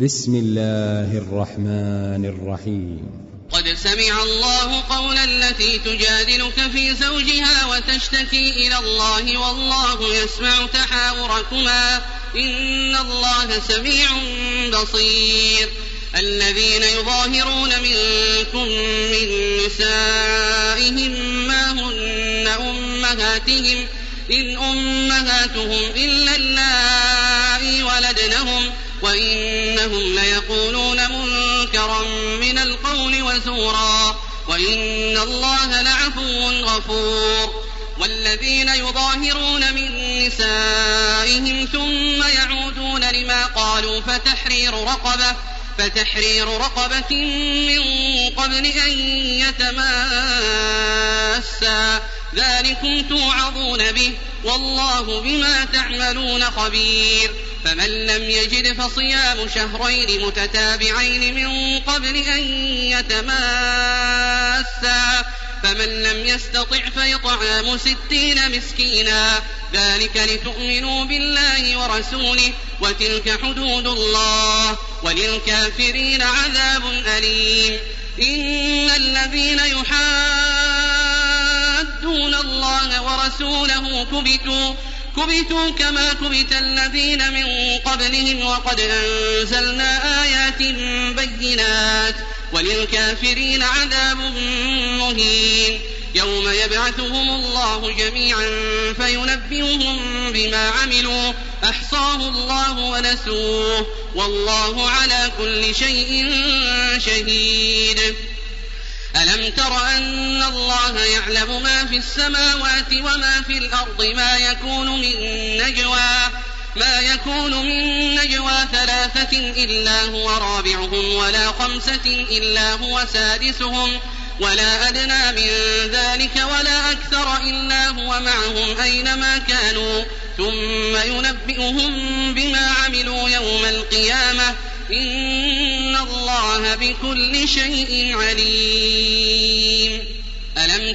بسم الله الرحمن الرحيم. قد سمع الله قول التي تجادلك في زوجها وتشتكي إلى الله والله يسمع تحاوركما إن الله سميع بصير. الذين يظاهرون منكم من نسائهم ما هن أمهاتهم إن أمهاتهم إلا اللائي ولدنهم وإنهم ليقولون منكرا من القول وزورا وإن الله لعفو غفور. والذين يظاهرون من نسائهم ثم يعودون لما قالوا فتحرير رقبة من قبل أن يتماسا ذلكم توعظون به والله بما تعملون خبير. فمن لم يجد فصيام شهرين متتابعين من قبل أن يتماسا فمن لم يستطع فيطعام 60 مسكينا ذلك لتؤمنوا بالله ورسوله وتلك حدود الله وللكافرين عذاب أليم. إن الذين يحادون الله ورسوله كبتوا كما كبت الذين من قبلهم وقد أنزلنا آيات بينات وللكافرين عذاب مهين. يوم يبعثهم الله جميعا فينبئهم بما عملوا أحصاه الله ونسوه والله على كل شيء شهيد. ألم تر أن الله يعلم ما في السماوات وما في الأرض ما يكون من نجوى 3 إلا هو رابعهم ولا 5 إلا هو سادسهم ولا أدنى من ذلك ولا أكثر إلا هو معهم أينما كانوا ثم ينبئهم بما عملوا يوم القيامة إن الله بكل شيء عليم. ألم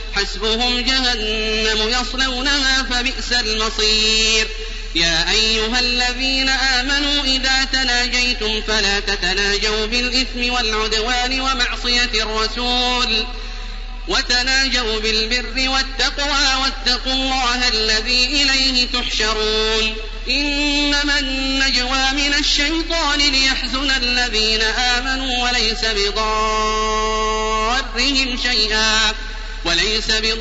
حسبهم جهنم يصلونها فبئس المصير. يا أيها الذين آمنوا إذا تناجيتم فلا تتناجوا بالإثم والعدوان ومعصية الرسول وتناجوا بالبر والتقوى واتقوا الله الذي إليه تحشرون. إنما النجوى من الشيطان ليحزن الذين آمنوا وليس بضارهم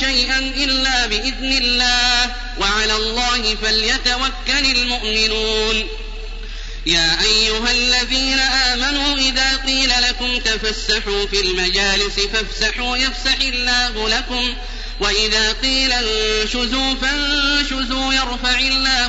شيئا إلا بإذن الله وعلى الله فليتوكل المؤمنون. يا أيها الذين آمنوا إذا قيل لكم تفسحوا في المجالس فافسحوا يفسح الله لكم وإذا قيل انشزوا فانشزوا يرفع الله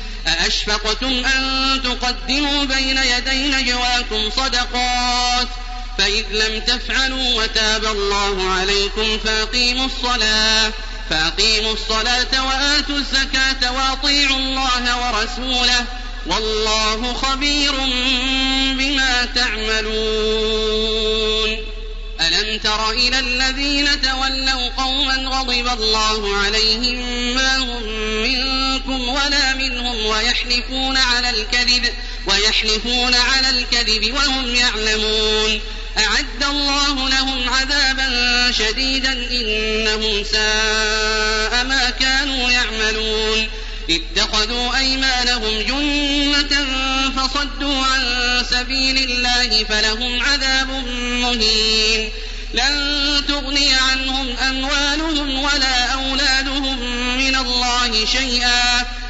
أأشفقتم أن تقدموا بين يدي نجواكم صدقات فإذ لم تفعلوا وتاب الله عليكم فأقيموا الصلاة وآتوا الزكاة وأطيعوا الله ورسوله والله خبير بما تعملون. ألم تر إلى الذين تولوا قوما غضب الله عليهم ما هم منكم ولا منهم ويحلفون على الكذب وهم يعلمون. أعد الله لهم عذابا شديدا إنهم ساء ما كانوا يعملون. اتخذوا أيمانهم جنة فصدوا عن سبيل الله فلهم عذاب مهين. لن تغني عنهم أموالهم ولا أولادهم من الله شيئا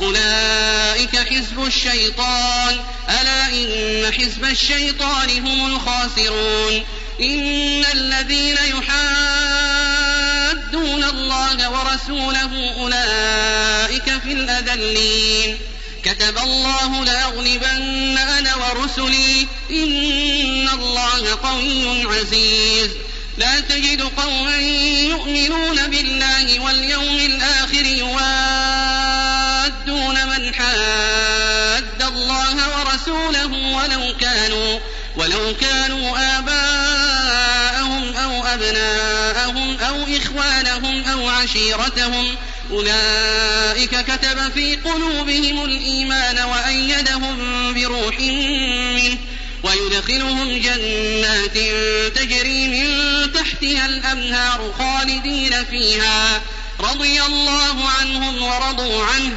أولئك حزب الشيطان ألا إن حزب الشيطان هم الخاسرون. إن الذين يحادون الله ورسوله أولئك في الأذلين. كتب الله لأغلبن أنا ورسلي إن الله قوي عزيز. لا تجد قوما يؤمنون بالله واليوم الآخر يوادون من حاد الله ورسوله ولو كانوا آباءهم أو أبناءهم أو إخوانهم أو عشيرتهم أولئك كتب في قلوبهم الإيمان وأيدهم بروح منه ويدخلهم جنات تجري من تحتها الأنهار خالدين فيها رضي الله عنهم ورضوا عنه